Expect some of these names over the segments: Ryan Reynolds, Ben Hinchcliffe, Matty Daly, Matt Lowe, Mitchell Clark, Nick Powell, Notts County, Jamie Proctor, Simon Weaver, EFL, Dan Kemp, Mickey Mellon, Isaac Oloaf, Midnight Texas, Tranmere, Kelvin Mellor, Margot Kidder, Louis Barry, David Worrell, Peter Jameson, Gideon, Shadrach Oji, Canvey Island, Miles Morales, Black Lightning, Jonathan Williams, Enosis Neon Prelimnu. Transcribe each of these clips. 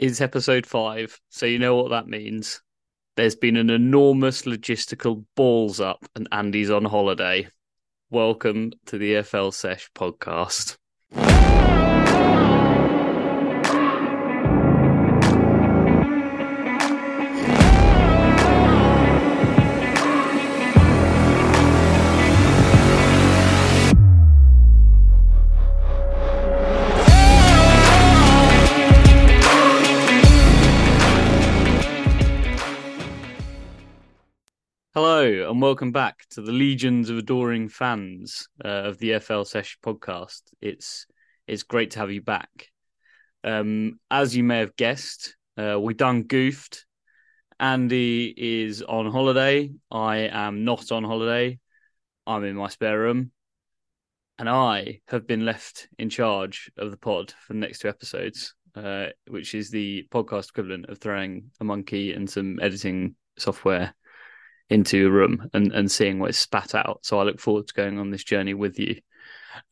is episode 5, so you know what that means. There's been an enormous logistical balls up and Andy's on holiday. Welcome to the EFL Sesh podcast. Hello and welcome back to the legions of adoring fans of the EFL Sesh podcast. It's great to have you back. As you may have guessed, we done goofed. Andy is on holiday. I am not on holiday. I'm in my spare room. And I have been left in charge of the pod for the next 2 episodes, which is the podcast equivalent of throwing a monkey and some editing software into a room and seeing what is spat out. So I look forward to going on this journey with you.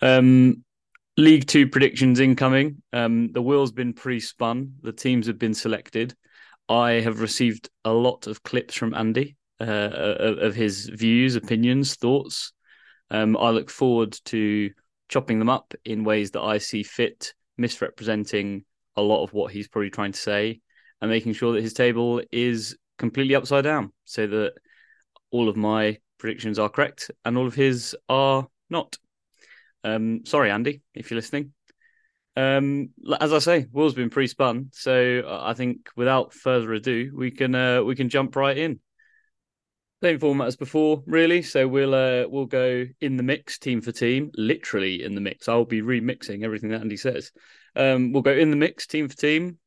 League Two predictions incoming. The wheel's been pre-spun. The teams have been selected. I have received a lot of clips from Andy of his views, opinions, thoughts. I look forward to chopping them up in ways that I see fit, misrepresenting a lot of what he's probably trying to say and making sure that his table is completely upside down so that all of my predictions are correct and all of his are not. Sorry, Andy, if you're listening. As I say, Will's been pre-spun, so I think without further ado, we can jump right in. Same format as before, really. So we'll go in the mix, team for team, literally in the mix. I'll be remixing everything that Andy says. We'll go in the mix, team for team,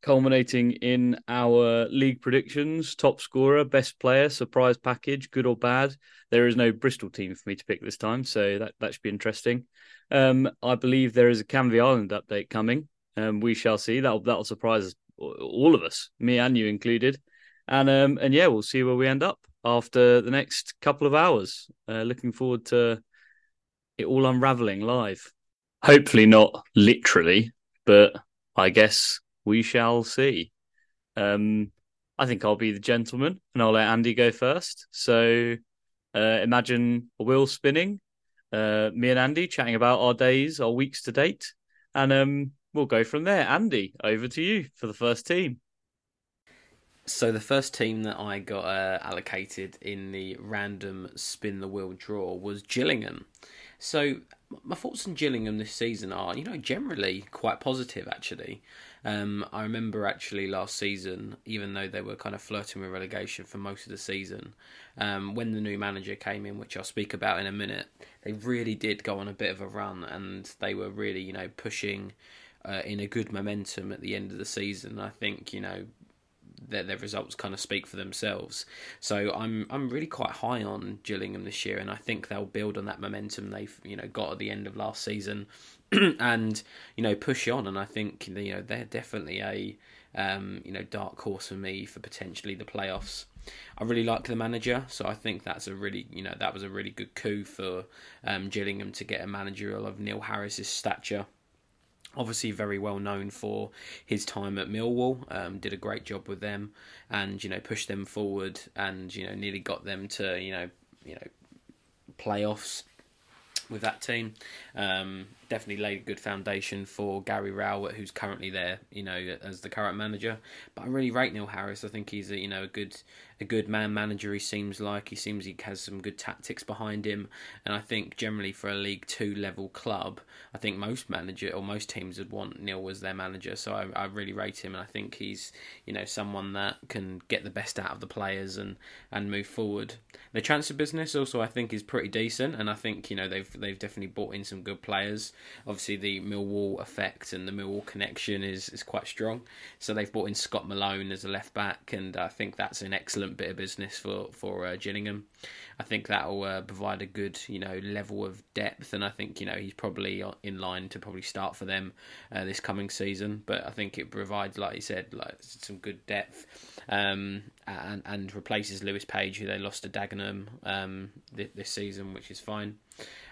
culminating in our league predictions, top scorer, best player, surprise package, good or bad. There is no Bristol team for me to pick this time, so that should be interesting. I believe there is a Canvey Island update coming. We shall see. That'll surprise us, all of us, me and you included. And yeah, we'll see where we end up after the next couple of hours. Looking forward to it all unravelling live. Hopefully not literally, but I guess we shall see. I think I'll be the gentleman and I'll let Andy go first. So imagine a wheel spinning, me and Andy chatting about our days, our weeks to date, and we'll go from there. Andy, over to you for the first team. So the first team that I got allocated in the random spin the wheel draw was Gillingham. So my thoughts on Gillingham this season are, generally quite positive, actually. I remember actually last season, even though they were kind of flirting with relegation for most of the season, when the new manager came in, which I'll speak about in a minute, they really did go on a bit of a run and they were really, pushing in a good momentum at the end of the season. I think, their results kind of speak for themselves. So I'm really quite high on Gillingham this year, and I think they'll build on that momentum they've got at the end of last season. And push on, and I think they're definitely a dark horse for me for potentially the playoffs. I really like the manager, so I think that's a really that was a really good coup for Gillingham to get a manager of Neil Harris's stature. Obviously, very well known for his time at Millwall, did a great job with them, and pushed them forward, and nearly got them to playoffs with that team. Definitely laid a good foundation for Gary Rowett, who's currently there, as the current manager. But I really rate Neil Harris. I think he's a good man manager. He seems like he has some good tactics behind him, and I think generally for a League Two level club, I think most teams would want Neil as their manager. So I really rate him, and I think he's someone that can get the best out of the players and move forward. The transfer business also I think is pretty decent, and I think they've definitely bought in some good players. Obviously, the Millwall effect and the Millwall connection is quite strong. So they've brought in Scott Malone as a left back, and I think that's an excellent bit of business for Gillingham. I think that'll provide a good level of depth, and I think he's probably in line to start for them this coming season. But I think it provides, like you said, some good depth, and replaces Lewis Page, who they lost to Dagenham this season, which is fine.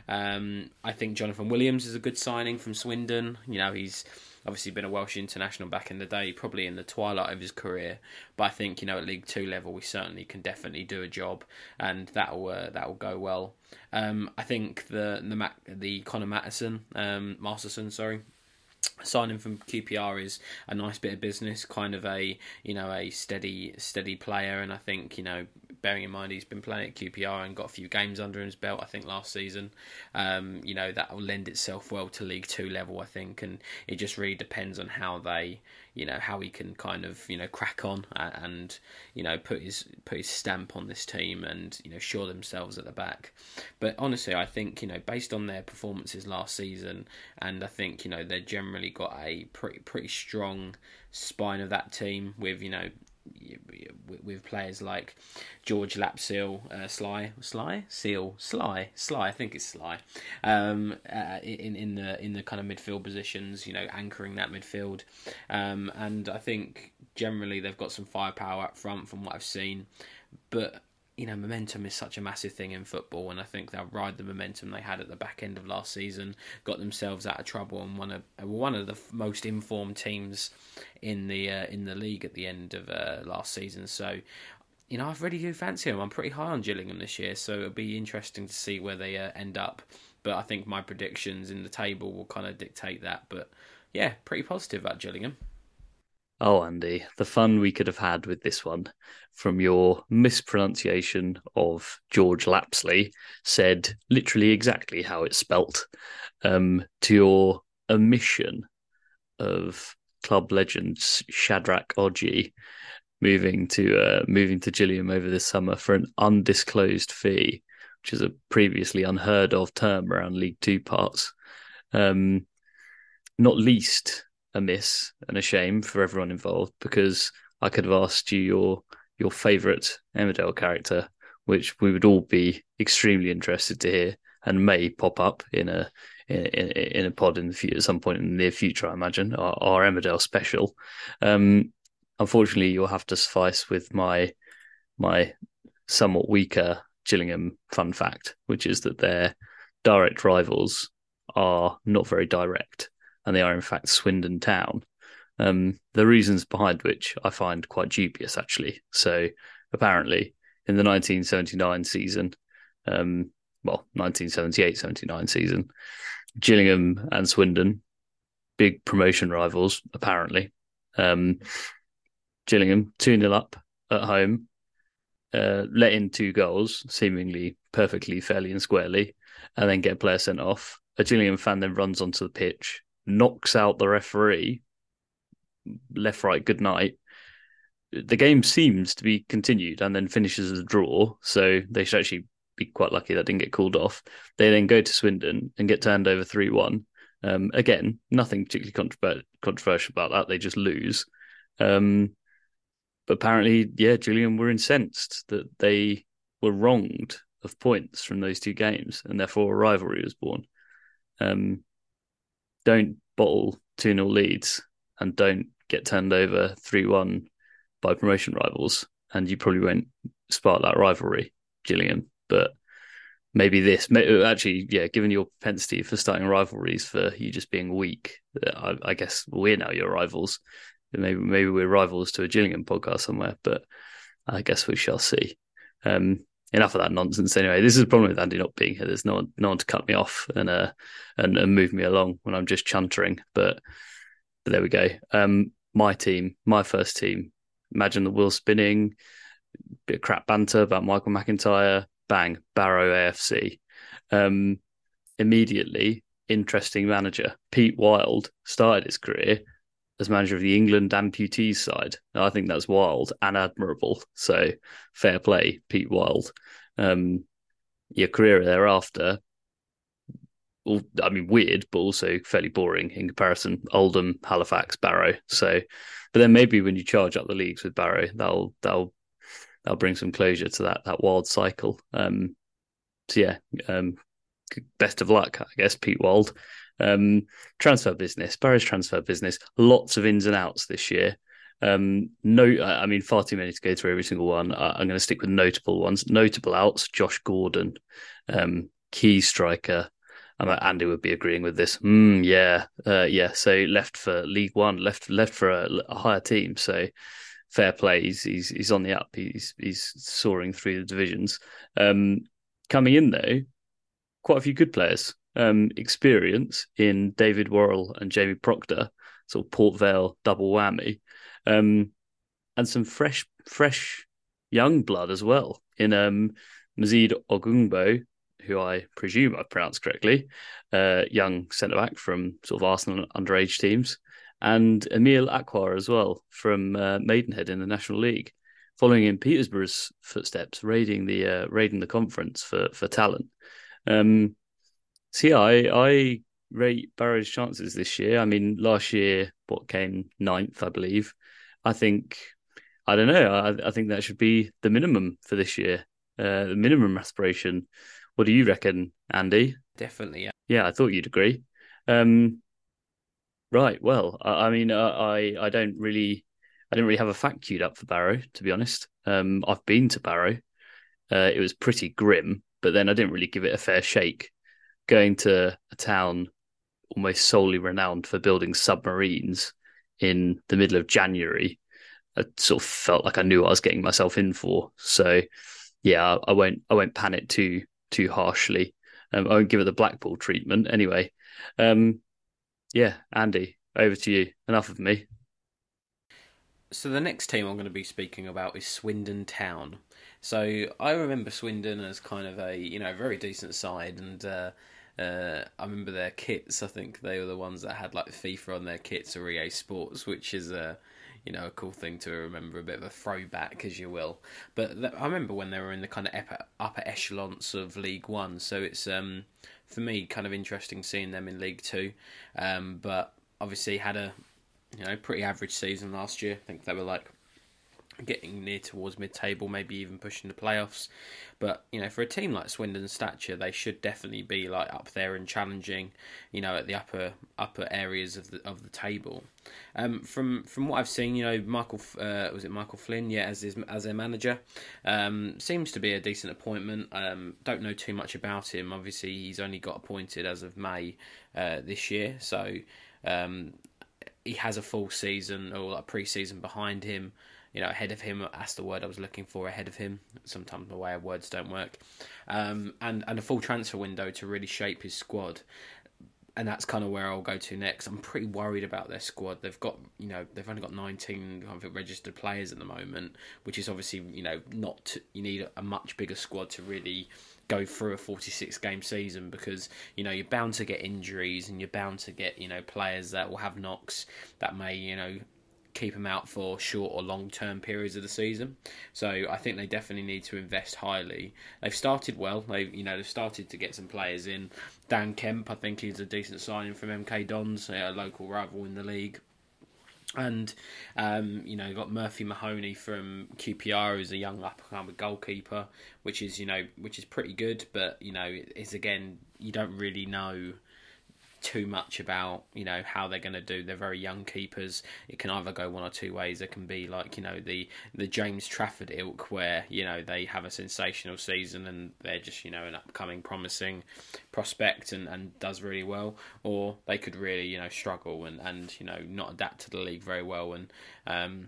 I think Jonathan Williams is a good signing from Swindon. He's obviously been a Welsh international back in the day, probably in the twilight of his career. But I think, you know, at League Two level, we certainly can definitely do a job, and that'll go well. I think the Connor Masterson, signing from QPR is a nice bit of business, kind of a steady player, and I think, you know, bearing in mind he's been playing at QPR and got a few games under his belt, I think last season, you know, that will lend itself well to League Two level, I think, and it just really depends on how they, you know, how he can kind of, you know, crack on and, you know, put his stamp on this team and, you know, shore themselves at the back. But honestly, I think, you know, based on their performances last season, and I think, you know, they're generally got a pretty strong spine of that team with, you know, with players like George Lapsley, Sly. I think it's Sly. In the kind of midfield positions, you know, anchoring that midfield. And I think generally they've got some firepower up front from what I've seen, but, you know, momentum is such a massive thing in football, and I think they'll ride the momentum they had at the back end of last season, got themselves out of trouble, and one of the most informed teams in the league at the end of last season. So, you know, I really do fancy them. I'm pretty high on Gillingham this year, so it'll be interesting to see where they end up. But I think my predictions in the table will kind of dictate that. But yeah, pretty positive about Gillingham. Oh, Andy, the fun we could have had with this one from your mispronunciation of George Lapsley, said literally exactly how it's spelt, to your omission of club legend Shadrach Oji moving to Gillingham over the summer for an undisclosed fee, which is a previously unheard of term around League Two parts. Not least a miss and a shame for everyone involved, because I could have asked you your favourite Emmerdale character, which we would all be extremely interested to hear, and may pop up in a pod in the future, at some point in the near future, I imagine, our Emmerdale special. Unfortunately, you'll have to suffice with my somewhat weaker Gillingham fun fact, which is that their direct rivals are not very direct, and they are in fact Swindon Town. The reasons behind which I find quite dubious, actually. So apparently in the 1979 season, 1978-79 season, Gillingham and Swindon, big promotion rivals, apparently. Gillingham 2-0 up at home, let in two goals, seemingly perfectly, fairly and squarely, and then get a player sent off. A Gillingham fan then runs onto the pitch, knocks out the referee, left, right, good night. The game seems to be continued and then finishes as a draw, so they should actually be quite lucky that didn't get called off. They then go to Swindon and get turned over 3-1. Again, nothing particularly controversial about that. They just lose. But apparently, yeah, Gillingham were incensed that they were wronged of points from those two games, and therefore a rivalry was born. Don't bottle 2-0 leads and don't get turned over 3-1 by promotion rivals, and you probably won't spark that rivalry, Gillingham. But given your propensity for starting rivalries for you just being weak, I guess we're now your rivals. Maybe we're rivals to a Gillingham podcast somewhere, but I guess we shall see. Enough of that nonsense. Anyway, this is the problem with Andy not being here. There's no one to cut me off and move me along when I'm just chuntering. But there we go. My first team. Imagine the wheel spinning, bit of crap banter about Michael McIntyre. Bang, Barrow AFC. Immediately, interesting manager. Pete Wild started his career as manager of the England amputees side. Now, I think that's wild and admirable. So fair play, Pete Wild. Your career thereafter, weird, but also fairly boring in comparison. Oldham, Halifax, Barrow. So, but then maybe when you charge up the leagues with Barrow, that'll bring some closure to that wild cycle. Best of luck, I guess, Pete Wild. Transfer business, Barrow's transfer business, lots of ins and outs this year. Far too many to go through every single one. I'm going to stick with notable ones. Notable outs, Josh Gordon, key striker, Andy would be agreeing with this. Yeah. So left for League One, left for a higher team. So fair play. He's on the up. He's soaring through the divisions. Coming in though, quite a few good players. Experience in David Worrell and Jamie Proctor, sort of Port Vale double whammy, and some fresh young blood as well in Mazid Ogungbo, who I presume I've pronounced correctly, young centre-back from sort of Arsenal underage teams, and Emil Akwar as well from Maidenhead in the National League, following in Petersborough's footsteps, raiding the conference for talent. I rate Barrow's chances this year. I mean, last year, what came ninth, I believe. I think that should be the minimum for this year, the minimum aspiration. What do you reckon, Andy? Definitely, yeah. Yeah, I thought you'd agree. Right, well, I didn't really have a fact queued up for Barrow, to be honest. I've been to Barrow. It was pretty grim, but then I didn't really give it a fair shake. Going to a town almost solely renowned for building submarines in the middle of January, I sort of felt like I knew what I was getting myself in for. So, yeah, I won't pan it too harshly. I won't give it the Blackpool treatment anyway. Yeah, Andy, over to you. Enough of me. So the next team I'm going to be speaking about is Swindon Town. So I remember Swindon as kind of a, very decent side, and I remember their kits. I think they were the ones that had like FIFA on their kits or EA Sports, which is a cool thing to remember, a bit of a throwback, as you will. But I remember when they were in the kind of upper echelons of League One. So it's for me kind of interesting seeing them in League Two, but obviously had a pretty average season last year. I think they were like getting near towards mid-table, maybe even pushing the playoffs. But, for a team like Swindon's stature, they should definitely be like up there and challenging, at the upper areas of the table. From what I've seen, Michael was it Michael Flynn? Yeah, as their manager, seems to be a decent appointment. Don't know too much about him. Obviously, he's only got appointed as of May this year, so he has a full season or like pre-season behind him. Ahead of him, that's the word I was looking for, ahead of him. Sometimes the way our words don't work. And a full transfer window to really shape his squad. And that's kind of where I'll go to next. I'm pretty worried about their squad. They've got, they've only got 19 registered players at the moment, which is obviously, you need a much bigger squad to really go through a 46-game season, because, you're bound to get injuries and you're bound to get, players that will have knocks that may, keep them out for short or long-term periods of the season. So I think they definitely need to invest highly. They've started well. They've started to get some players in. Dan Kemp, I think, is a decent signing from MK Dons, a local rival in the league. And, got Murphy Mahoney from QPR, who's a young up-and-coming goalkeeper, which is pretty good. But, it's, again, you don't really know too much about how they're going to do. They're very young keepers. It can either go one or two ways. It can be like the James Trafford ilk, where they have a sensational season and they're just an upcoming promising prospect and does really well, or they could really struggle and not adapt to the league very well. And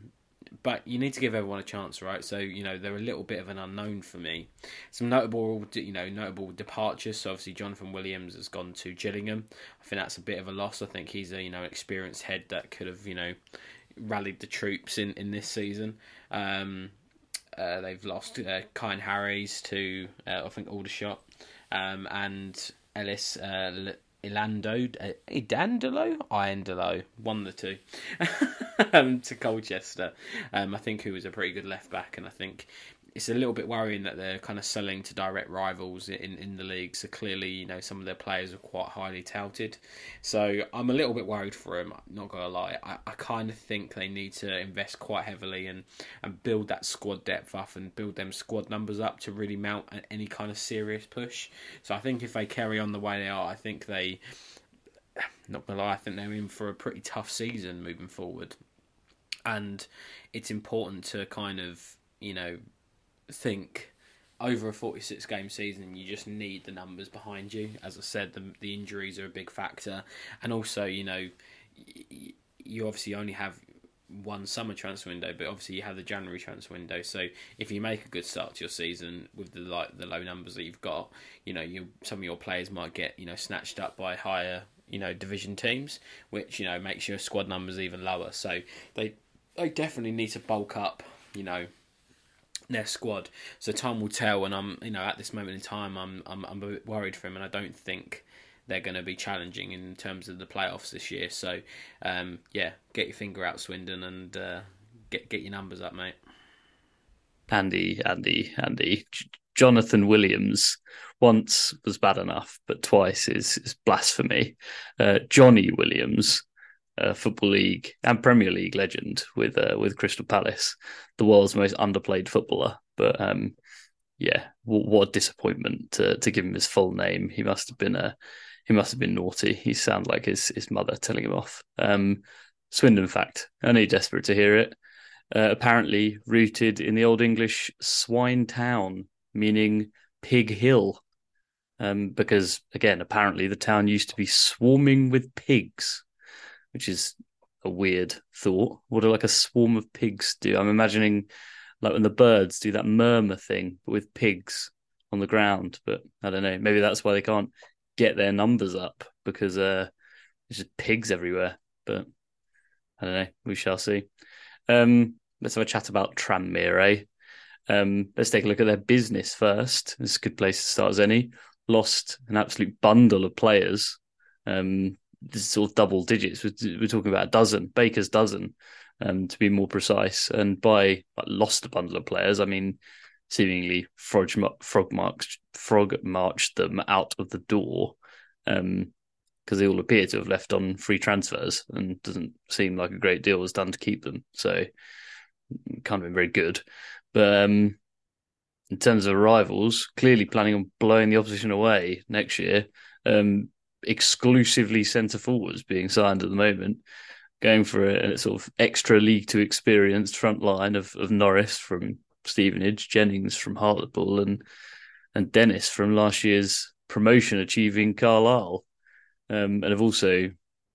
but you need to give everyone a chance, right? So, they're a little bit of an unknown for me. Some notable departures. So, obviously, Jonathan Williams has gone to Gillingham. I think that's a bit of a loss. I think he's a, experienced head that could have, rallied the troops in this season. They've lost Kyan Harries to, I think, Aldershot, and Ellis Iandolo, one of the two, to Colchester, I think, who was a pretty good left back. And I think it's a little bit worrying that they're kind of selling to direct rivals in the league. So clearly, some of their players are quite highly touted. So I'm a little bit worried for them, not going to lie. I kind of think they need to invest quite heavily and build that squad depth up and build them squad numbers up to really mount any kind of serious push. So I think if they carry on the way they are, I think they, not going to lie, I think they're in for a pretty tough season moving forward. And it's important to kind of, think over a 46-game season, you just need the numbers behind you. As I said, the injuries are a big factor. And also, you know, you obviously only have one summer transfer window, but obviously you have the January transfer window. So if you make a good start to your season with the low numbers that you've got, you know, some of your players might get, you know, snatched up by higher, you know, division teams, which, you know, makes your squad numbers even lower. So they definitely need to bulk up, you know, their squad. So time will tell, and I'm, you know, at this moment in time, I'm a bit worried for him, and I don't think they're going to be challenging in terms of the playoffs this year. So, yeah, get your finger out, Swindon, and get your numbers up, mate. Andy. Jonathan Williams once was bad enough, but twice is blasphemy. Johnny Williams, Football League and Premier League legend with Crystal Palace, the world's most underplayed footballer. But what a disappointment to give him his full name. He must have been naughty. He sounded like his mother telling him off. Swindon fact. I know you're desperate to hear it. Apparently rooted in the Old English swine town, meaning pig hill, because again, apparently the town used to be swarming with pigs, which is a weird thought. What do like a swarm of pigs do? I'm imagining like when the birds do that murmur thing, but with pigs on the ground. But I don't know. Maybe that's why they can't get their numbers up, because there's just pigs everywhere. But I don't know. We shall see. Let's have a chat about Tranmere, eh? Let's take a look at their business first. It's a good place to start as any. Lost an absolute bundle of players. This is sort of double digits. We're talking about a dozen, Baker's dozen, to be more precise. And by lost a bundle of players, I mean seemingly frog marched them out of the door, because they all appear to have left on free transfers, and doesn't seem like a great deal was done to keep them. So can't have been very good. But in terms of rivals, clearly planning on blowing the opposition away next year. Exclusively centre forwards being signed at the moment, going for a sort of extra League Two experienced front line of Norris from Stevenage, Jennings from Hartlepool, and Dennis from last year's promotion achieving Carlisle, and have also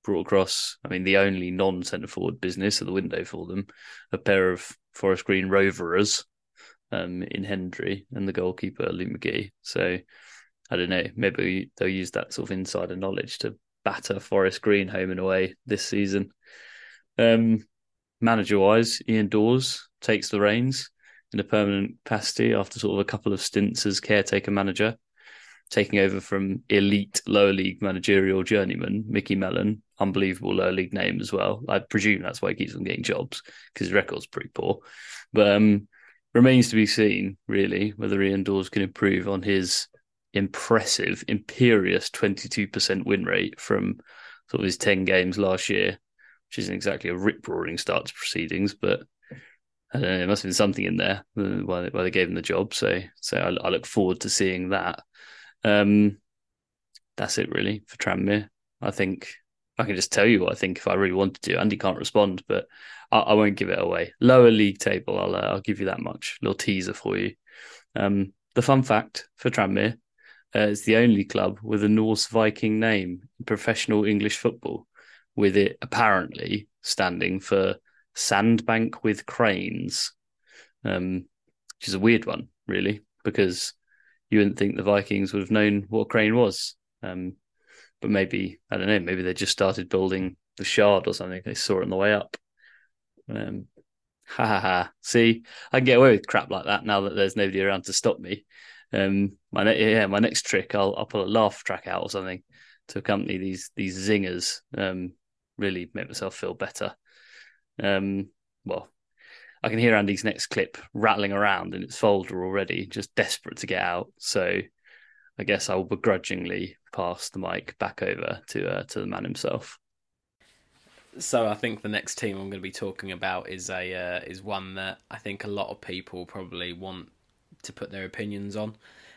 brought across, I mean, the only non-centre forward business at the window for them, a pair of Forest Green Roverers in Hendry, and the goalkeeper Luke McGee. So I don't know, maybe they'll use that sort of insider knowledge to batter Forest Green home and away this season. Manager-wise, Ian Dawes takes the reins in a permanent capacity after sort of a couple of stints as caretaker manager, taking over from elite lower league managerial journeyman Mickey Mellon. Unbelievable lower league name as well. I presume that's why he keeps on getting jobs, because his record's pretty poor. But remains to be seen, really, whether Ian Dawes can improve on his impressive, imperious 22% win rate from sort of his 10 games last year, which isn't exactly a rip-roaring start to proceedings, but I don't know, there must have been something in there why they gave him the job. So I look forward to seeing that. That's it really for Tranmere. I think I can just tell you what I think if I really wanted to. Andy can't respond, but I won't give it away. Lower league table, I'll give you that much. Little teaser for you. The fun fact for Tranmere, it's the only club with a Norse Viking name in professional English football, with it apparently standing for Sandbank with Cranes, which is a weird one, really, because you wouldn't think the Vikings would have known what a crane was. But maybe, I don't know, maybe they just started building the Shard or something. They saw it on the way up. See, I can get away with crap like that now that there's nobody around to stop me. My next trick, I'll pull a laugh track out or something to accompany these zingers. Really make myself feel better. Well, I can hear Andy's next clip rattling around in its folder already, just desperate to get out. So I guess I will begrudgingly pass the mic back over to the man himself. So I think the next team I'm going to be talking about is one that I think a lot of people probably want to put their opinions on,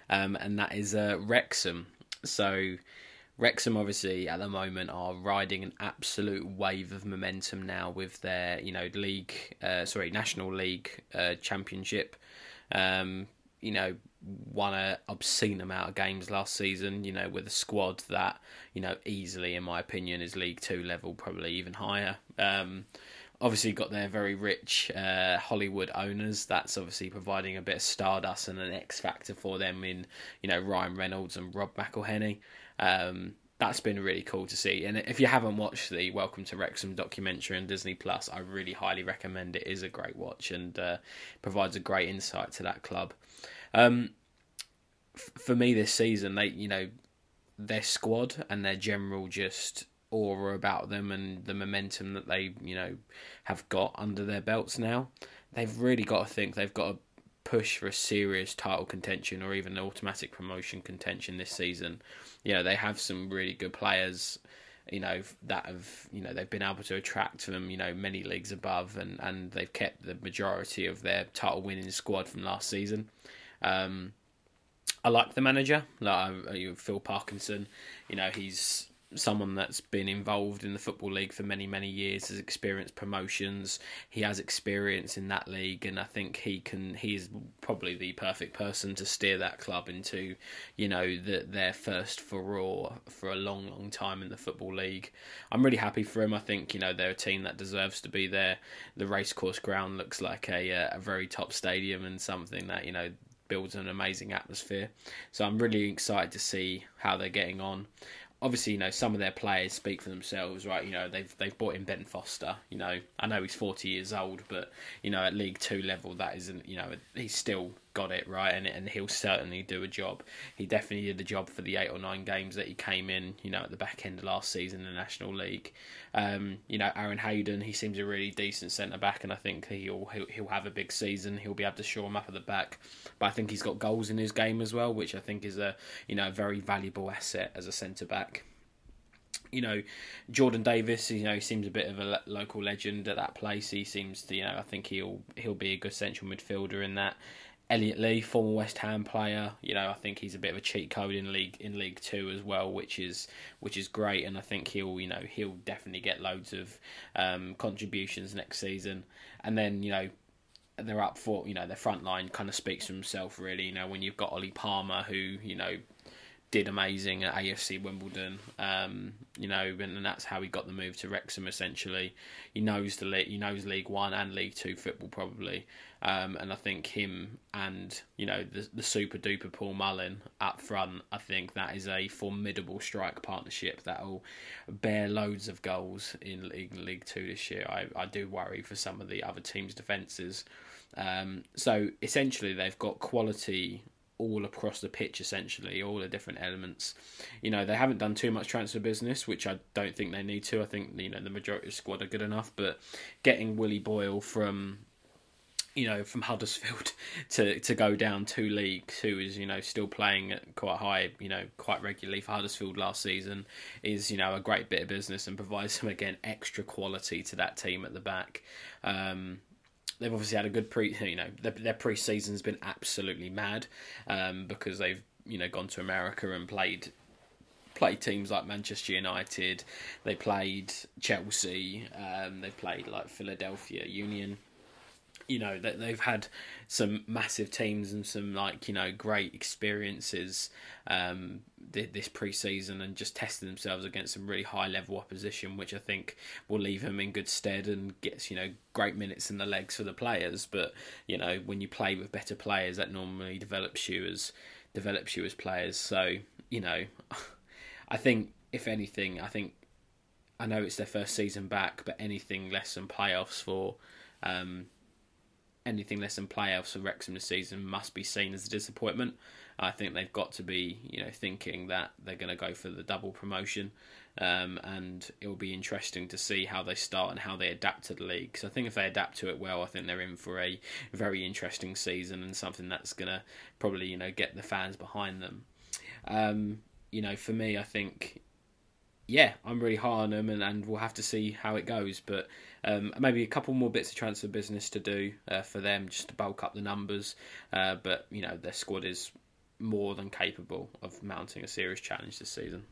and that is Wrexham. So Wrexham obviously at the moment are riding an absolute wave of momentum now with their, you know, National League Championship. You know, won an obscene amount of games last season, you know, with a squad that, you know, easily, in my opinion, is League Two level, probably even higher. Obviously got their very rich Hollywood owners. That's obviously providing a bit of stardust and an X factor for them in, you know, Ryan Reynolds and Rob McElhenney. That's been really cool to see. And if you haven't watched the Welcome to Wrexham documentary on Disney Plus, I really highly recommend it. It is a great watch and provides a great insight to that club. For me this season, they, you know, their squad and their general just aura about them and the momentum that they, you know, have got under their belts now, they've really got to think they've got to push for a serious title contention or even automatic promotion contention this season. You know, they have some really good players, you know, that have, you know, they've been able to attract from, you know, many leagues above, and they've kept the majority of their title winning squad from last season. I like the manager, like Phil Parkinson. You know, he's someone that's been involved in the Football League for many, many years, has experienced promotions. He has experience in that league, and I think he is probably the perfect person to steer that club into, you know, their first foray for a long, long time in the Football League. I'm really happy for him. I think, you know, they're a team that deserves to be there. The Racecourse Ground looks like a very top stadium and something that, you know, builds an amazing atmosphere. So I'm really excited to see how they're getting on. Obviously, you know, some of their players speak for themselves, right? You know, they've brought in Ben Foster. You know, I know he's 40 years old, but, you know, at League Two level, that isn't, you know, he's still got it, right? And he'll certainly do a job. He definitely did the job for the 8 or 9 games that he came in, you know, at the back end of last season in the National League. You know, Aaron Hayden, he seems a really decent centre-back, and I think he'll have a big season. He'll be able to shore him up at the back. But I think he's got goals in his game as well, which I think is a, you know, very valuable asset as a centre-back. You know, Jordan Davis, you know, he seems a bit of a local legend at that place. He seems to, you know, I think he'll be a good central midfielder in that. Elliot Lee, former West Ham player, you know, I think he's a bit of a cheat code in League Two as well, which is great, and I think he'll definitely get loads of contributions next season. And then, you know, they're up for, you know, their front line kind of speaks for himself really. You know, when you've got Oli Palmer, who, you know, did amazing at AFC Wimbledon, you know, and that's how he got the move to Wrexham essentially. He knows he knows League One and League Two football probably, and I think him and, you know, the super duper Paul Mullen up front, I think that is a formidable strike partnership that will bear loads of goals in League Two this year. I do worry for some of the other teams' defences. So essentially they've got quality all across the pitch, essentially, all the different elements. You know, they haven't done too much transfer business, which I don't think they need to. I think, you know, the majority of the squad are good enough, but getting Willie Boyle from, you know, from Huddersfield to go down to League Two, is, you know, still playing at quite high, you know, quite regularly for Huddersfield last season, is, you know, a great bit of business and provides some, again, extra quality to that team at the back. They've obviously had a good you know, their pre-season's been absolutely mad, because they've, you know, gone to America and played teams like Manchester United, they played Chelsea, they played like Philadelphia Union. You know, they've had some massive teams and some, like, you know, great experiences this pre-season, and just tested themselves against some really high-level opposition, which I think will leave them in good stead and gets, you know, great minutes in the legs for the players. But, you know, when you play with better players, that normally develops you as players. So, you know, I think, if anything, I know it's their first season back, but anything less than playoffs for... anything less than playoffs for Wrexham this season must be seen as a disappointment. I think they've got to be, you know, thinking that they're going to go for the double promotion, and it'll be interesting to see how they start and how they adapt to the league. Because I think if they adapt to it well, I think they're in for a very interesting season and something that's going to probably, you know, get the fans behind them. You know, for me, I think... yeah, I'm really high on them, and we'll have to see how it goes. But maybe a couple more bits of transfer business to do for them, just to bulk up the numbers. But, you know, their squad is more than capable of mounting a serious challenge this season.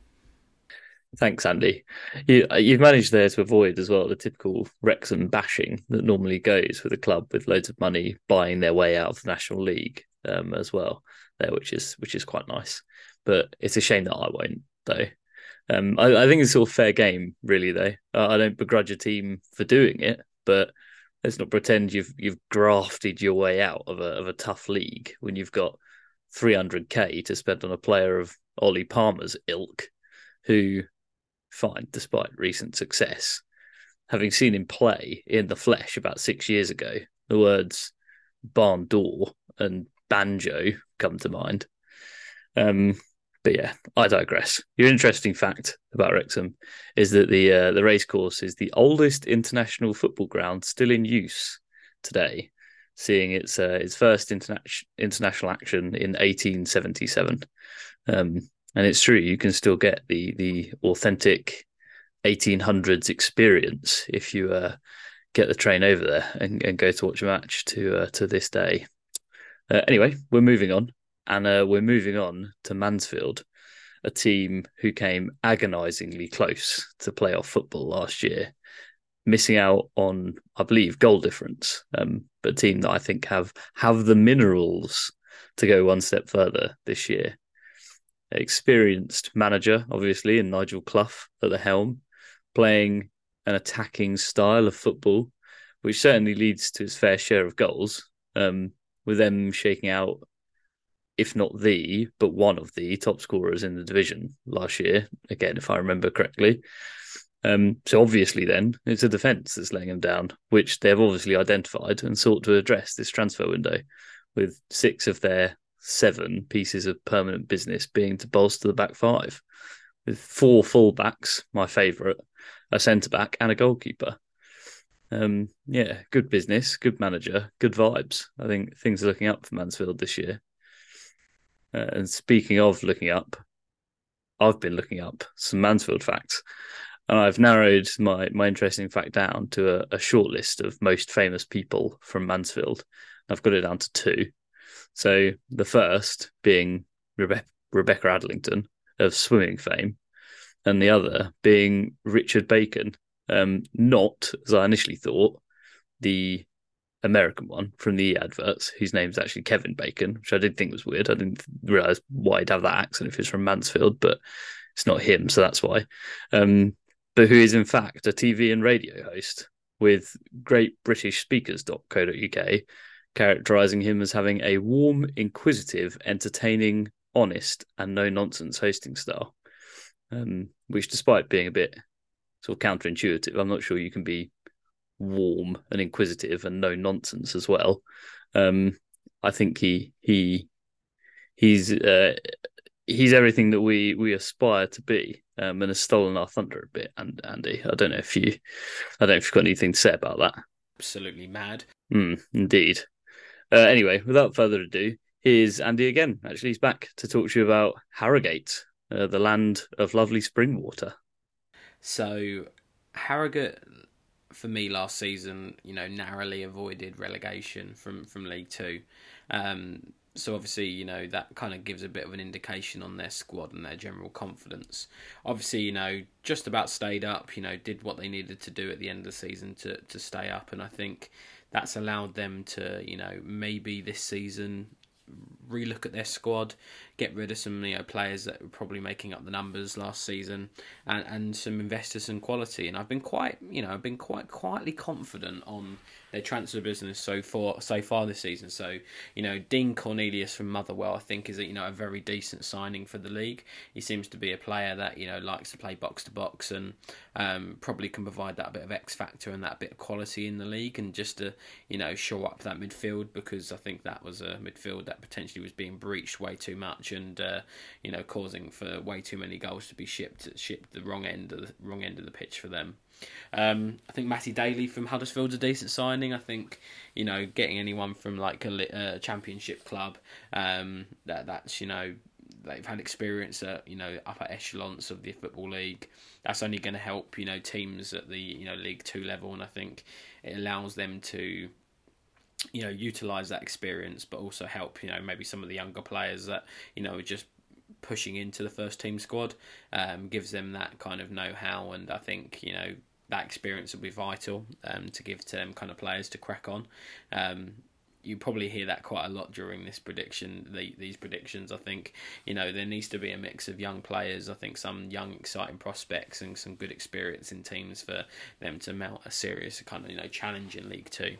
Thanks, Andy. You've managed there to avoid as well the typical Wrexham bashing that normally goes with a club with loads of money buying their way out of the National League. as well there, which is quite nice. But it's a shame that I won't though. I think it's all fair game really though. I don't begrudge a team for doing it, but let's not pretend you've grafted your way out of a tough league when you've got 300k to spend on a player of Oli Palmer's ilk, who, fine, despite recent success, having seen him play in the flesh about 6 years ago, the words barn door and banjo come to mind. But yeah, I digress. Your interesting fact about Wrexham is that the racecourse is the oldest international football ground still in use today, seeing its first international action in 1877. And it's true, you can still get the authentic 1800s experience if you get the train over there and go to watch a match to this day. Anyway, we're moving on. And we're moving on to Mansfield, a team who came agonisingly close to playoff football last year, missing out on, I believe, goal difference, but a team that I think have the minerals to go one step further this year. Experienced manager, obviously, in Nigel Clough at the helm, playing an attacking style of football, which certainly leads to its fair share of goals, with them shaking out, if not the, but one of the top scorers in the division last year, again, if I remember correctly. So obviously then, it's a defence that's laying them down, which they've obviously identified and sought to address this transfer window, with 6 of their 7 pieces of permanent business being to bolster the back 5, with 4 full-backs, my favourite, a centre-back and a goalkeeper. Yeah, good business, good manager, good vibes. I think things are looking up for Mansfield this year. And speaking of looking up, I've been looking up some Mansfield facts, and I've narrowed my interesting fact down to a short list of most famous people from Mansfield. I've got it down to 2. So the first being Rebecca Adlington of swimming fame, and the other being Richard Bacon, not, as I initially thought, the American one from the adverts, whose name's actually Kevin Bacon, which I did think was weird. I didn't realise why he'd have that accent if he's from Mansfield, but it's not him, so that's why. But who is in fact a TV and radio host, with greatbritishspeakers.co.uk characterising him as having a warm, inquisitive, entertaining, honest and no-nonsense hosting style, which, despite being a bit sort of counterintuitive, I'm not sure you can be warm and inquisitive and no nonsense as well. I think he's everything that we aspire to be, and has stolen our thunder a bit. And Andy, I don't know if you've got anything to say about that. Absolutely mad. Indeed. Anyway, without further ado, here's Andy again. Actually, he's back to talk to you about Harrogate, the land of lovely spring water. So Harrogate, for me, last season, narrowly avoided relegation from League Two. So obviously, that kind of gives a bit of an indication on their squad and their general confidence. Obviously, just about stayed up, did what they needed to do at the end of the season to stay up. And I think that's allowed them to, maybe this season relook at their squad, get rid of some players that were probably making up the numbers last season, and some investors and quality. And I've been quite quietly confident on their transfer business so far this season. So Dean Cornelius from Motherwell, I think, is a very decent signing for the league. He seems to be a player that likes to play box to box, and probably can provide that bit of X factor and that bit of quality in the league, and just to shore up that midfield, because I think that was a midfield that potentially was being breached way too much, and causing for way too many goals to be shipped the wrong end of the pitch for them. I think Matty Daly from Huddersfield's a decent signing. I think getting anyone from like a championship club, that's they've had experience at upper echelons of the football league. That's only going to help teams at the League Two level, and I think it allows them to utilise that experience, but also help maybe some of the younger players that are just pushing into the first team squad. Gives them that kind of know-how, and I think that experience will be vital to give to them kind of players to crack on. you probably hear that quite a lot during this prediction, these predictions. I think, you know, there needs to be a mix of young players. I think some young, exciting prospects and some good experience in teams for them to mount a serious kind of, you know, challenge in League Two.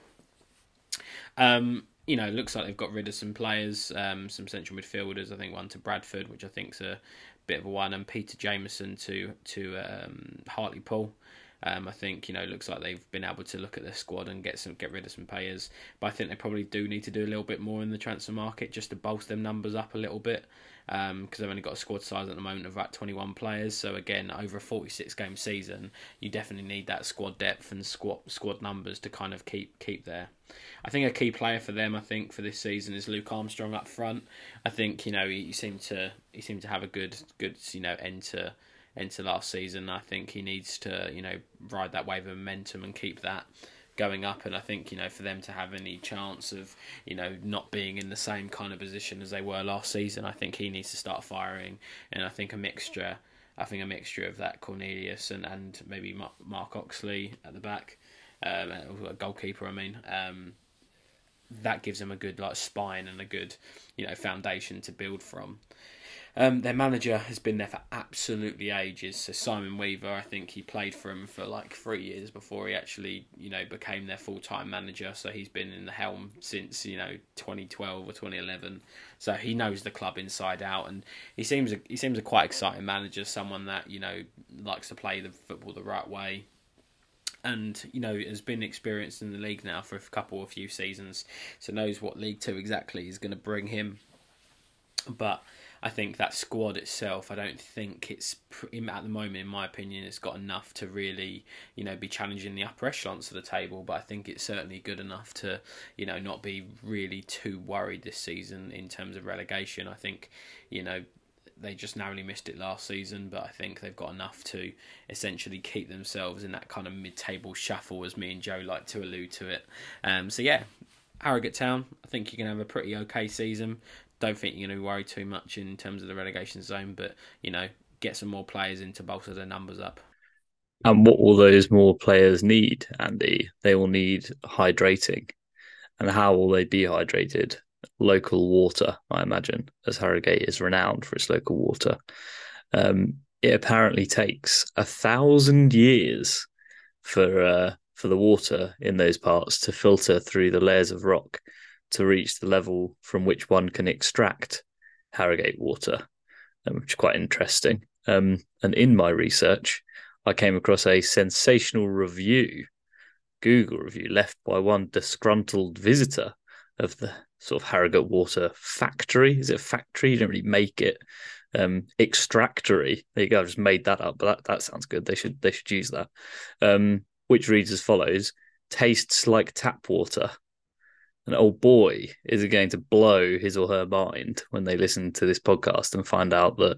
You know, it looks like they've got rid of some players, some central midfielders. I think one to Bradford, which I think's a bit of a one, and Peter Jameson to Hartlepool. I think, you know, it looks like they've been able to look at their squad and get rid of some players. But I think they probably do need to do a little bit more in the transfer market just to bolster them numbers up a little bit, because they've only got a squad size at the moment of about 21 players. So again, over a 46-game season, you definitely need that squad depth and squad numbers to kind of keep there. I think a key player for them, I think, for this season is Luke Armstrong up front. I think, you know, he seemed to have a good you know, end to last season. I think he needs to, you know, ride that wave of momentum and keep that going up. And I think, you know, for them to have any chance of, you know, not being in the same kind of position as they were last season, I think he needs to start firing. And I think a mixture of that Cornelius and maybe Mark Oxley at the back, a goalkeeper, I mean, that gives them a good like spine and a good, you know, foundation to build from. Their manager has been there for absolutely ages. So Simon Weaver, I think he played for him for like 3 years before he actually, you know, became their full-time manager. So he's been in the helm since, you know, 2012 or 2011. So he knows the club inside out, and he seems a quite exciting manager, someone that, you know, likes to play the football the right way. And, you know, has been experienced in the league now for a few seasons, so knows what League Two exactly is going to bring him. But I think that squad itself, I don't think it's, at the moment, in my opinion, it's got enough to really, you know, be challenging the upper echelons of the table. But I think it's certainly good enough to, you know, not be really too worried this season in terms of relegation. I think, you know, they just narrowly missed it last season, but I think they've got enough to essentially keep themselves in that kind of mid-table shuffle, as me and Joe like to allude to it. So yeah, Harrogate Town, I think you're going to have a pretty okay season. Don't think you're going to worry too much in terms of the relegation zone, but, you know, get some more players in to bolster their numbers up. And what will those more players need, Andy? They will need hydrating. And how will they be hydrated? Local water, I imagine, as Harrogate is renowned for its local water. It apparently takes 1,000 years for the water in those parts to filter through the layers of rock to reach the level from which one can extract Harrogate water, which is quite interesting. And in my research, I came across a sensational review, Google review, left by one disgruntled visitor of the sort of Harrogate water factory. Is it a factory? You don't really make it. Extractory. There you go. I've just made that up, but that sounds good. They should use that. Which reads as follows: tastes like tap water. And oh boy, is it going to blow his or her mind when they listen to this podcast and find out that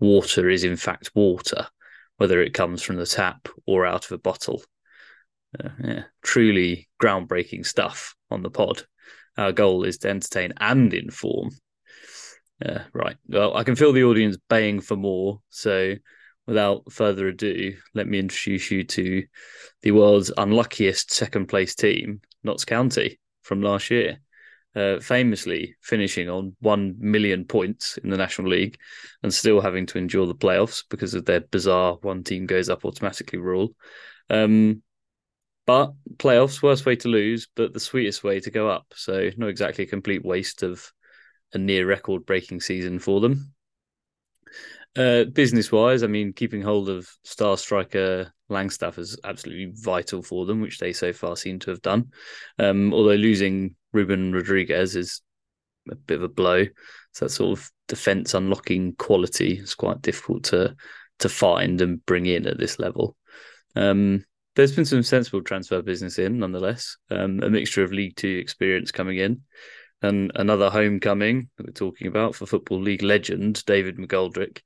water is in fact water, whether it comes from the tap or out of a bottle. Yeah, truly groundbreaking stuff on the pod. Our goal is to entertain and inform. Right. Well, I can feel the audience baying for more. So without further ado, let me introduce you to the world's unluckiest second place team, Notts County, from last year, famously finishing on 1 million points in the National League and still having to endure the playoffs because of their bizarre one team goes up automatically rule. But playoffs, worst way to lose, but the sweetest way to go up. So not exactly a complete waste of a near record-breaking season for them. Business-wise, I mean, keeping hold of star striker Langstaff is absolutely vital for them, which they so far seem to have done. Although losing Ruben Rodriguez is a bit of a blow. So that sort of defence unlocking quality is quite difficult to find and bring in at this level. There's been some sensible transfer business in, nonetheless. A mixture of League Two experience coming in and another homecoming that we're talking about for Football League legend David McGoldrick,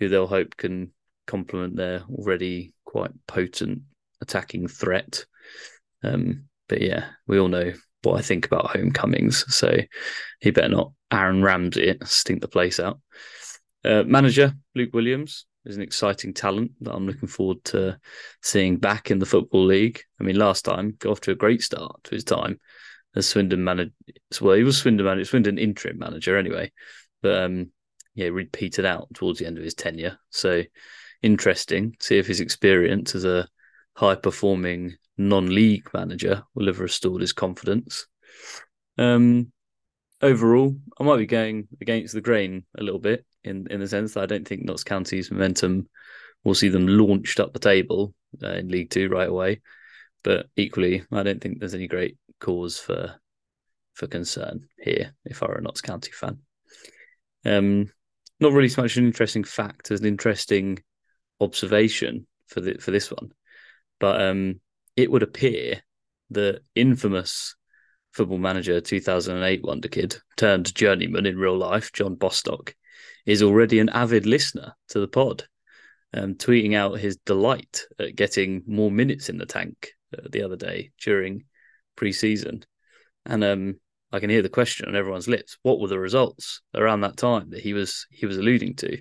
who they'll hope can complement their already quite potent attacking threat. But yeah, we all know what I think about homecomings, so he better not Aaron Ramsey it, stink the place out. Manager Luke Williams is an exciting talent that I'm looking forward to seeing back in the Football League. I mean, last time got off to a great start to his time as Swindon manager. Well, he was Swindon manager, Swindon interim manager anyway, but yeah, repeated out towards the end of his tenure. So interesting to see if his experience as a high-performing non-league manager will have restored his confidence. Overall, I might be going against the grain a little bit in the sense that I don't think Notts County's momentum will see them launched up the table in League Two right away. But equally, I don't think there's any great cause for concern here if I were a Notts County fan. Not really so much an interesting fact as an interesting observation for this one. But it would appear the infamous Football Manager 2008 wonder kid turned journeyman in real life, John Bostock, is already an avid listener to the pod, tweeting out his delight at getting more minutes in the tank the other day during pre-season. And I can hear the question on everyone's lips. What were the results around that time that he was alluding to?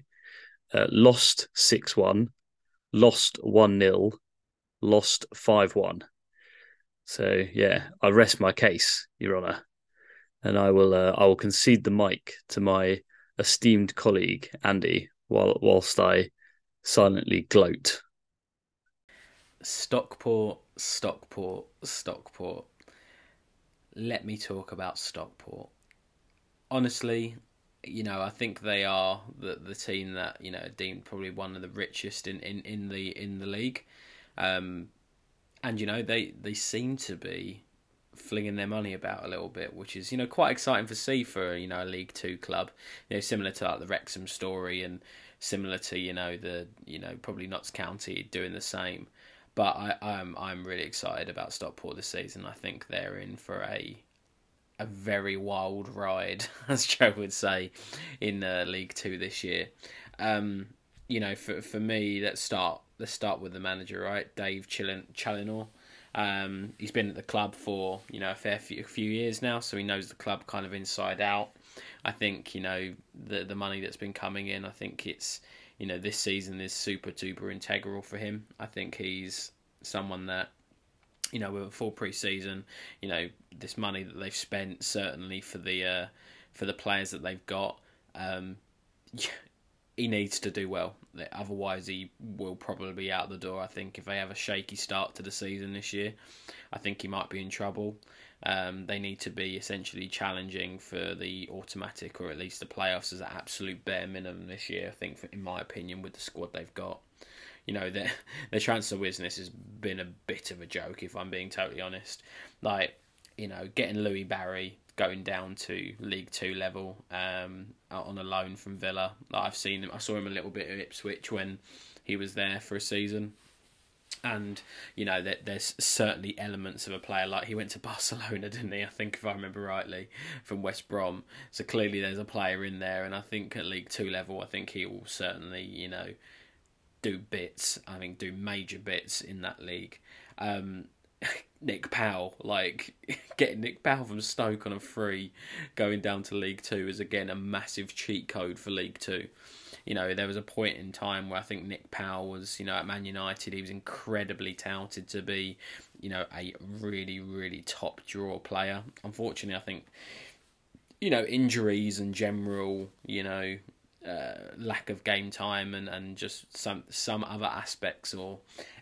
Lost 6-1, lost 1-0, lost 5-1. So yeah, I rest my case, Your Honour, and I will concede the mic to my esteemed colleague Andy whilst I silently gloat. Stockport, Stockport, Stockport. Let me talk about Stockport. Honestly, you know, I think they are the team that, you know, deemed probably one of the richest in the league. And, you know, they seem to be flinging their money about a little bit, which is, you know, quite exciting to see for, you know, a League Two club. You know, similar to like the Wrexham story and similar to, you know, probably Notts County doing the same. But I'm really excited about Stockport this season. I think they're in for a very wild ride, as Joe would say, in League Two this year. You know, for me, let's start with the manager, right? Dave Challinor. He's been at the club for, you know, a few years now, so he knows the club kind of inside out. I think, you know, the money that's been coming in, I think it's, you know, this season is super duper integral for him. I think he's someone that, you know, with a full pre-season, you know, this money that they've spent certainly for the players that they've got, he needs to do well. Otherwise, he will probably be out the door. I think if they have a shaky start to the season this year, I think he might be in trouble. They need to be essentially challenging for the automatic or at least the playoffs as an absolute bare minimum this year, I think, in my opinion, with the squad they've got. You know, their transfer business has been a bit of a joke, if I'm being totally honest. Like, you know, getting Louis Barry going down to League Two level on a loan from Villa. Like, I've seen him. I saw him a little bit at Ipswich when he was there for a season. And, you know, there's certainly elements of a player. Like, he went to Barcelona, didn't he? I think, if I remember rightly, from West Brom. So clearly there's a player in there. And I think at League Two level, I think he will certainly, you know, do bits. I think do major bits in that league. Nick Powell, like, getting Nick Powell from Stoke on a free going down to League Two is, again, a massive cheat code for League Two. You know, there was a point in time where I think Nick Powell was, you know, at Man United, he was incredibly touted to be, you know, a really, really top draw player. Unfortunately, I think, you know, injuries and general, you know, lack of game time and just some other aspects or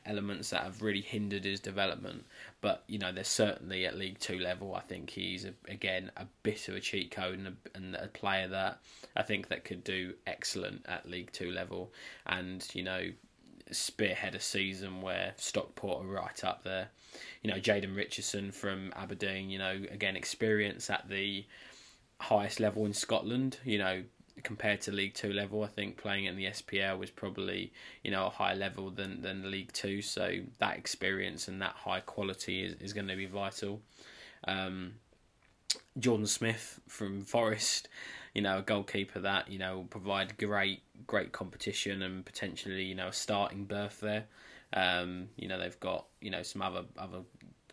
elements that have really hindered his development. But, you know, there's certainly at League Two level, I think he's, again, a bit of a cheat code and a player that I think that could do excellent at League Two level and, you know, spearhead a season where Stockport are right up there. You know, Jayden Richardson from Aberdeen, you know, again, experience at the highest level in Scotland, you know, compared to League Two level. I think playing in the SPL was probably, you know, a higher level than League Two, so that experience and that high quality is going to be vital. Jordan Smith from Forest, you know, a goalkeeper that, you know, will provide great competition and potentially, you know, a starting berth there. You know, they've got, you know, some other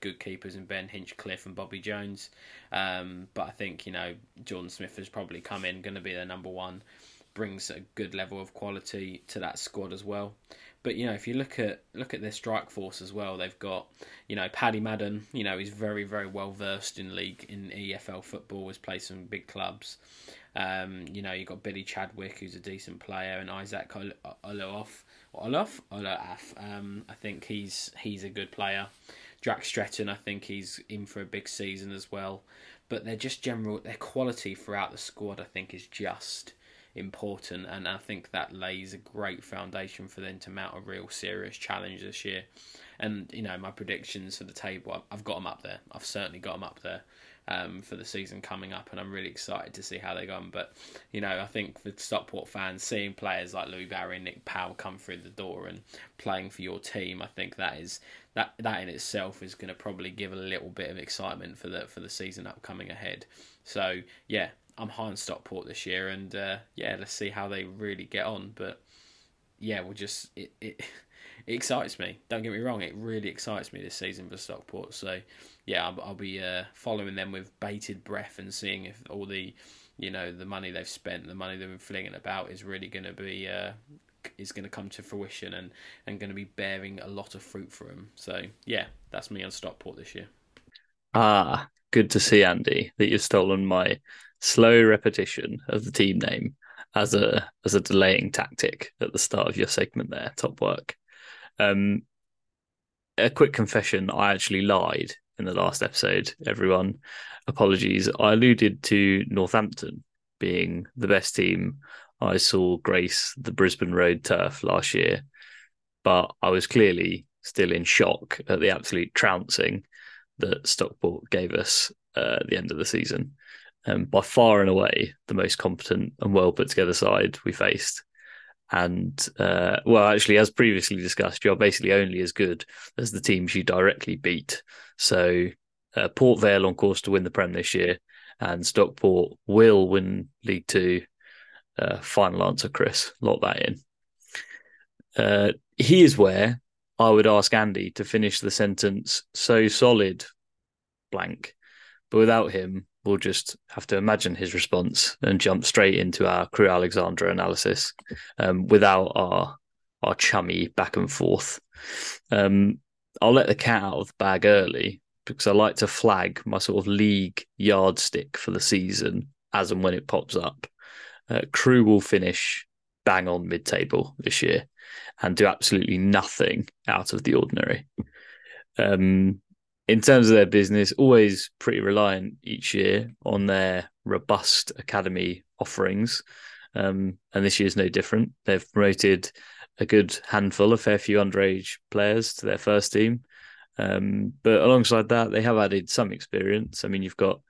good keepers in Ben Hinchcliffe and Bobby Jones, but I think, you know, Jordan Smith has probably come in, going to be their number one, brings a good level of quality to that squad as well. But you know, if you look at their strike force as well, they've got, you know, Paddy Madden. You know, he's very, very well versed in league, in EFL football. Has played some big clubs. You know, you've got Billy Chadwick, who's a decent player, and Isaac Oloaf. I think he's a good player. Jack Stretton, I think he's in for a big season as well. But they're just general, their quality throughout the squad, I think, is just important, and I think that lays a great foundation for them to mount a real serious challenge this year. And you know, my predictions for the table, I've got them up there. I've certainly got them up there for the season coming up, and I'm really excited to see how they go. But you know, I think for Stockport fans, seeing players like Louis Barry and Nick Powell come through the door and playing for your team, I think that is that in itself is going to probably give a little bit of excitement for the season upcoming ahead. So yeah, I'm high on Stockport this year, and let's see how they really get on. But yeah, it excites me. Don't get me wrong, it really excites me this season for Stockport. So yeah, I'll be following them with bated breath and seeing if all the, you know, the money they've spent, the money they've been flinging about, is really going to be is going to come to fruition and going to be bearing a lot of fruit for them. So yeah, that's me on Stockport this year. Good to see, Andy, that you've stolen my slow repetition of the team name as a delaying tactic at the start of your segment there. Top work. A quick confession, I actually lied in the last episode, everyone. Apologies. I alluded to Northampton being the best team I saw grace the Brisbane Road turf last year, but I was clearly still in shock at the absolute trouncing that Stockport gave us at the end of the season. By far and away, the most competent and well put together side we faced. And, actually, as previously discussed, you're basically only as good as the teams you directly beat. So Port Vale on course to win the Prem this year, and Stockport will win League Two. Final answer, Chris. Lock that in. Here's where I would ask Andy to finish the sentence, so solid, blank. But without him, we'll just have to imagine his response and jump straight into our Crewe Alexandra analysis without our chummy back and forth. I'll let the cat out of the bag early because I like to flag my sort of league yardstick for the season as and when it pops up. Crewe will finish bang on mid-table this year and do absolutely nothing out of the ordinary. In terms of their business, always pretty reliant each year on their robust academy offerings. And this year's no different. They've promoted a good handful, a fair few underage players to their first team. But alongside that, they have added some experience. I mean, you've got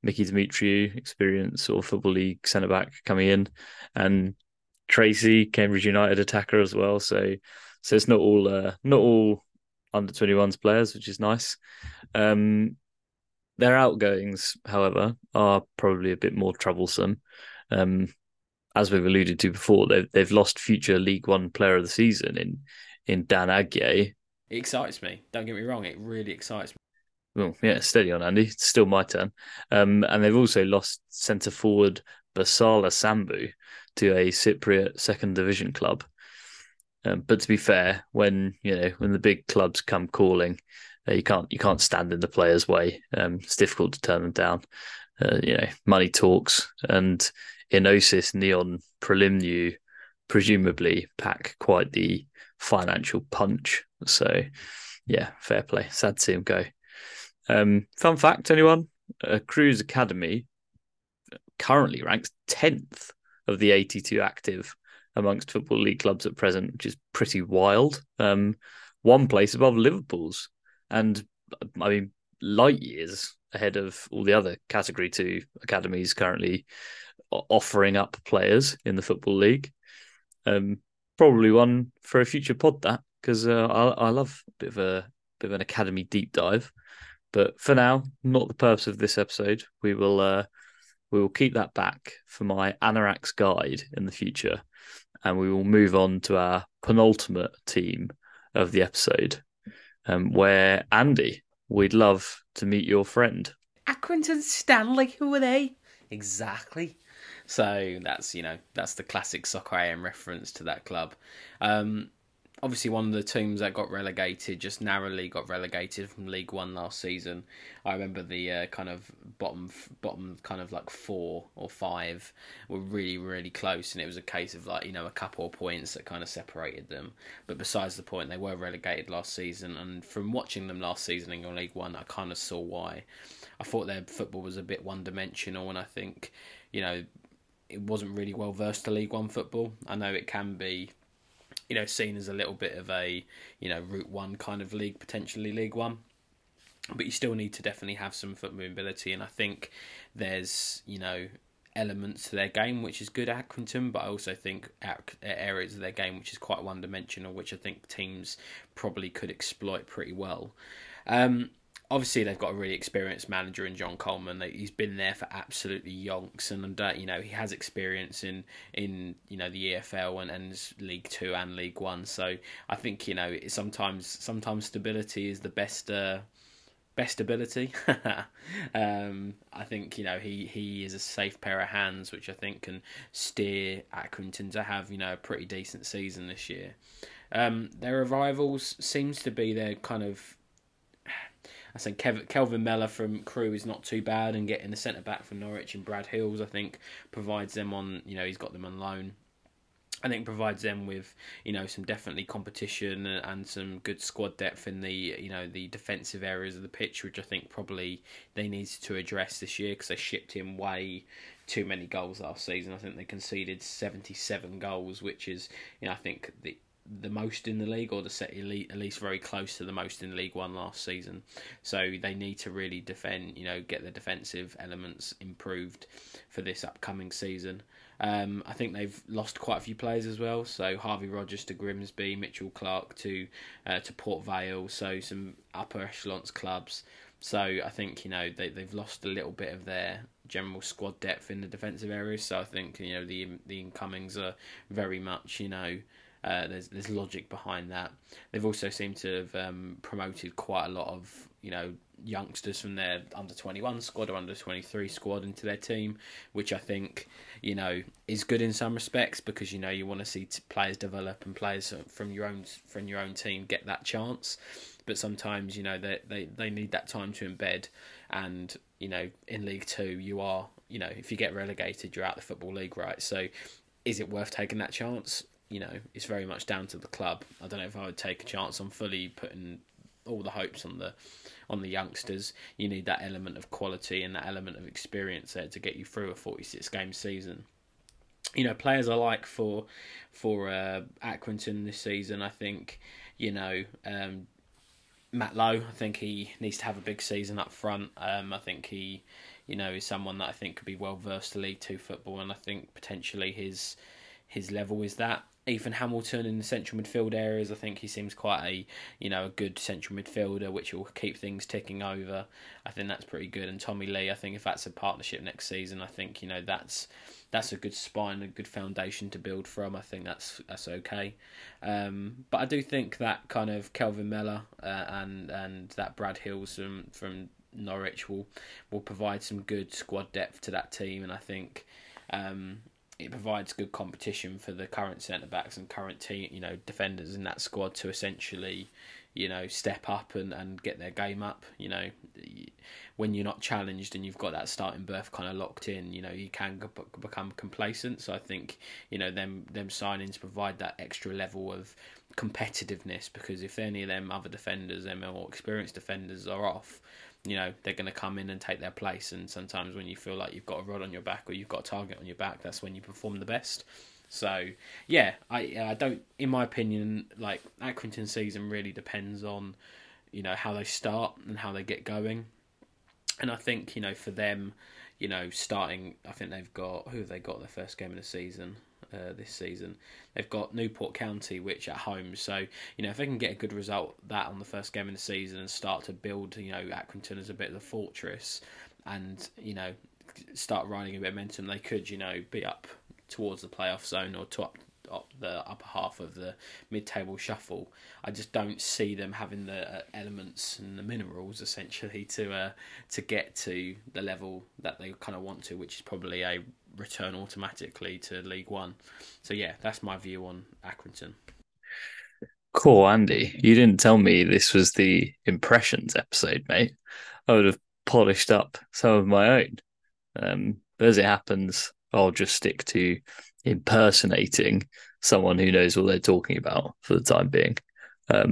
Mickey Demetriou, experienced or Football League centre-back, coming in. And Tracy, Cambridge United attacker as well. So it's not all under 21s players, which is nice. Their outgoings, however, are probably a bit more troublesome. As we've alluded to before, they've lost future League One player of the season in Dan Aguier. It excites me. Don't get me wrong, it really excites me. Well, yeah, steady on, Andy. It's still my turn. And they've also lost centre forward Basala Sambu to a Cypriot second division club. But to be fair, when the big clubs come calling, you can't stand in the players' way. It's difficult to turn them down. Money talks, and Enosis, Neon, Prelimnu presumably pack quite the financial punch. So yeah, fair play. Sad to see them go. Fun fact, anyone? Crewe's academy currently ranks 10th of the 82 active amongst Football League clubs at present, which is pretty wild. One place above Liverpool's, and I mean, light years ahead of all the other Category 2 academies currently offering up players in the Football League. Probably one for a future pod, that, because I love a bit of an academy deep dive. But for now, not the purpose of this episode. We will keep that back for my Anoraks guide in the future. And we will move on to our penultimate team of the episode, where, Andy, we'd love to meet your friend. Accrington Stanley, who are they? Exactly. So that's the classic Soccer AM reference to that club. obviously one of the teams that got relegated, just narrowly got relegated from League One last season. I remember the kind of bottom kind of like 4 or 5 were really close, and it was a case of like, you know, a couple of points that kind of separated them. But besides the point, they were relegated last season, and from watching them last season in League One, I kind of saw why. I thought their football was a bit one-dimensional, and I think, you know, it wasn't really well versed to League One football. I know it can be, you know, seen as a little bit of a, you know, Route One kind of league, potentially League One. But you still need to definitely have some foot mobility, and I think there's, you know, elements to their game which is good at Accrington, but I also think areas of their game which is quite one-dimensional, which I think teams probably could exploit pretty well. Obviously, they've got a really experienced manager in John Coleman. He's been there for absolutely yonks, and you know, he has experience in you know, the EFL and League Two and League One. So I think, you know, sometimes stability is the best ability. I think, you know, he is a safe pair of hands, which I think can steer Accrington to have, you know, a pretty decent season this year. Their arrivals seems to be their kind of. I think Kelvin Mellor from Crewe is not too bad, and getting the centre back from Norwich and Brad Hills, I think, provides them on, you know, he's got them on loan. I think provides them with, you know, some definitely competition and some good squad depth in the, you know, the defensive areas of the pitch, which I think probably they need to address this year, because they shipped in way too many goals last season. I think they conceded 77 goals, which is, you know, I think the most in the league, or at least very close to the most in League One last season. So they need to really defend, you know, get the defensive elements improved for this upcoming season. I think they've lost quite a few players as well. So Harvey Rogers to Grimsby, Mitchell Clark to Port Vale. So some upper echelons clubs. So I think, you know, they've lost a little bit of their general squad depth in the defensive areas. So I think, you know, the incomings are very much, you know, there's logic behind that. They've also seemed to have promoted quite a lot of, you know, youngsters from their under-21 squad or under-23 squad into their team, which I think, you know, is good in some respects, because, you know, you want to see players develop and players from your own team get that chance. But sometimes, you know, they need that time to embed, and, you know, in League Two, you are, you know, if you get relegated, you're out of the Football League, right? So is it worth taking that chance? You know, it's very much down to the club. I don't know if I would take a chance on fully putting all the hopes on the youngsters. You need that element of quality and that element of experience there to get you through a 46-game season. You know, players I like for Accrington this season, I think, you know, Matt Lowe, I think he needs to have a big season up front. I think he, you know, is someone that I think could be well versed to League Two football, and I think potentially his level is that. Ethan Hamilton in the central midfield areas, I think he seems quite a, you know, a good central midfielder, which will keep things ticking over. I think that's pretty good. And Tommy Lee, I think if that's a partnership next season, I think, you know, that's a good spine, a good foundation to build from. I think that's okay. But I do think that kind of Kelvin Mellor and that Brad Hills from Norwich will provide some good squad depth to that team, and I think. It provides good competition for the current centre-backs and current team, you know, defenders in that squad to essentially, you know, step up and get their game up. You know, when you're not challenged and you've got that starting berth kind of locked in, you know, you can become complacent. So I think, you know, them signings provide that extra level of competitiveness, because if any of them other defenders, them more experienced defenders are off, you know, they're going to come in and take their place. And sometimes when you feel like you've got a rod on your back or you've got a target on your back, that's when you perform the best. So, yeah, I don't, in my opinion, like, Accrington's season really depends on, you know, how they start and how they get going. And I think, you know, for them, you know, starting, I think they've got, who have they got their first game of the season? This season they've got Newport County, which at home, so, you know, if they can get a good result that on the first game of the season and start to build, you know, Accrington as a bit of a fortress, and, you know, start riding a bit of momentum, they could, you know, be up towards the playoff zone or up the upper half of the mid-table shuffle. I just don't see them having the elements and the minerals essentially to get to the level that they kind of want to, which is probably a return automatically to League One. So yeah, that's my view on Accrington. Cool, Andy. You didn't tell me this was the impressions episode, mate. I would have polished up some of my own. But as it happens, I'll just stick to impersonating someone who knows what they're talking about for the time being. But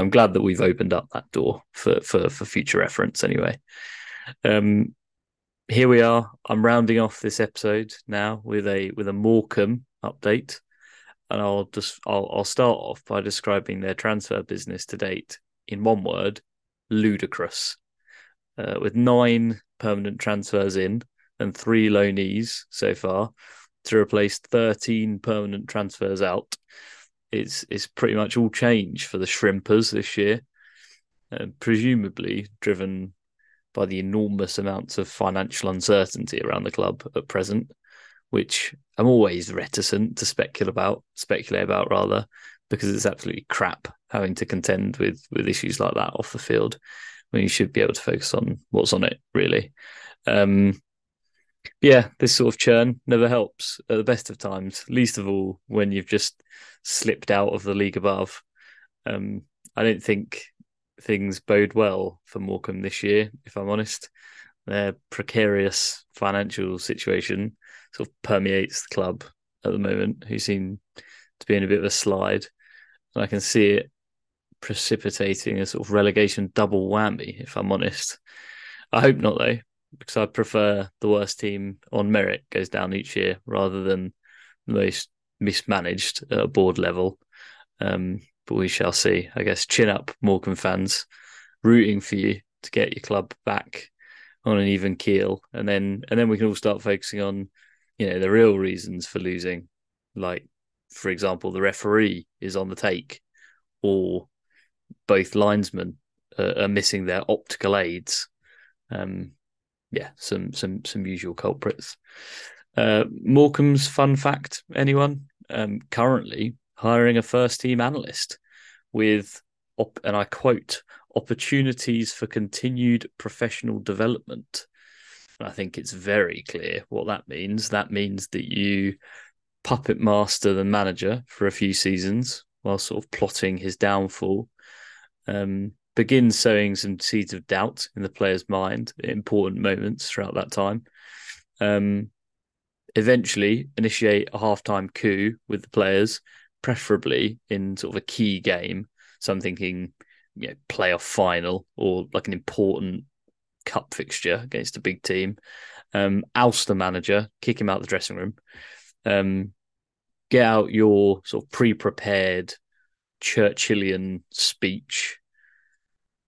I'm glad that we've opened up that door for future reference anyway. Here we are. I'm rounding off this episode now with a Morecambe update. And I'll start off by describing their transfer business to date in one word: ludicrous. With 9 permanent transfers in and 3 loanees so far to replace 13 permanent transfers out, it's pretty much all change for the Shrimpers this year, presumably driven by the enormous amounts of financial uncertainty around the club at present, which I'm always reticent to speculate about, because it's absolutely crap having to contend with issues like that off the field when you should be able to focus on what's on it, really. This sort of churn never helps at the best of times, least of all when you've just slipped out of the league above. I don't think things bode well for Morecambe this year, if I'm honest. Their precarious financial situation sort of permeates the club at the moment, who seem to be in a bit of a slide. And I can see it precipitating a sort of relegation double whammy, if I'm honest. I hope not, though, because I prefer the worst team on merit goes down each year rather than the most mismanaged at a board level. But we shall see. I guess chin up, Morecambe fans, rooting for you to get your club back on an even keel. And then we can all start focusing on, the real reasons for losing, like, for example, the referee is on the take, or both linesmen are missing their optical aids. Some usual culprits. Morecambe's fun fact, anyone? Currently hiring a first-team analyst with, and I quote, opportunities for continued professional development. I think it's very clear what that means. That means that you puppet master the manager for a few seasons while sort of plotting his downfall, begin sowing some seeds of doubt in the player's mind at important moments throughout that time, eventually initiate a halftime coup with the players, preferably in sort of a key game. So I'm thinking, playoff final or like an important cup fixture against a big team, oust the manager, kick him out of the dressing room, get out your sort of pre-prepared Churchillian speech,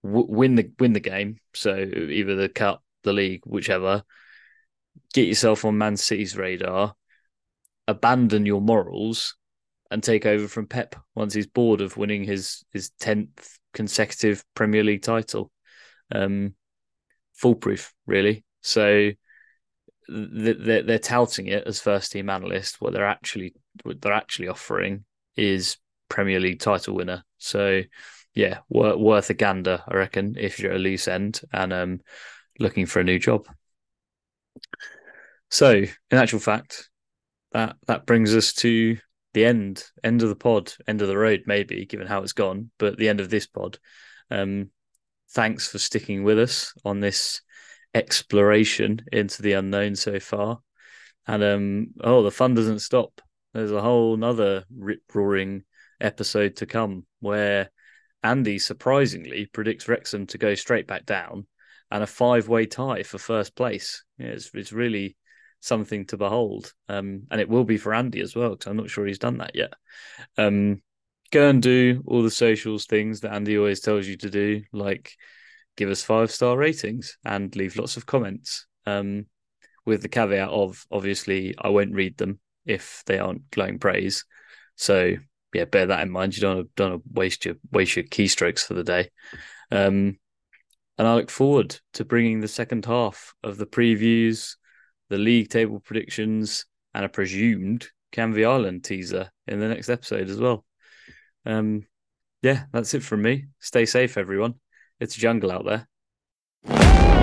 win the game, so either the cup, the league, whichever, get yourself on Man City's radar, abandon your morals and take over from Pep once he's bored of winning his 10th consecutive Premier League title. Foolproof, really. So they're touting it as first-team analyst. What they're actually offering is Premier League title winner. So, worth a gander, I reckon, if you're at a loose end and looking for a new job. So, in actual fact, that brings us to the end of the pod, end of the road, maybe, given how it's gone, but the end of this pod. Thanks for sticking with us on this exploration into the unknown so far. And, the fun doesn't stop. There's a whole nother rip-roaring episode to come where Andy surprisingly predicts Wrexham to go straight back down and a 5-way tie for first place. Yeah, it's really something to behold. And it will be for Andy as well, because I'm not sure he's done that yet. Go and do all the socials things that Andy always tells you to do, like give us 5-star ratings and leave lots of comments, with the caveat of, obviously, I won't read them if they aren't glowing praise. So, bear that in mind. You don't want to waste your keystrokes for the day. And I look forward to bringing the second half of the previews, the league table predictions, and a presumed Canvey Island teaser in the next episode as well. That's it from me. Stay safe, everyone. It's a jungle out there.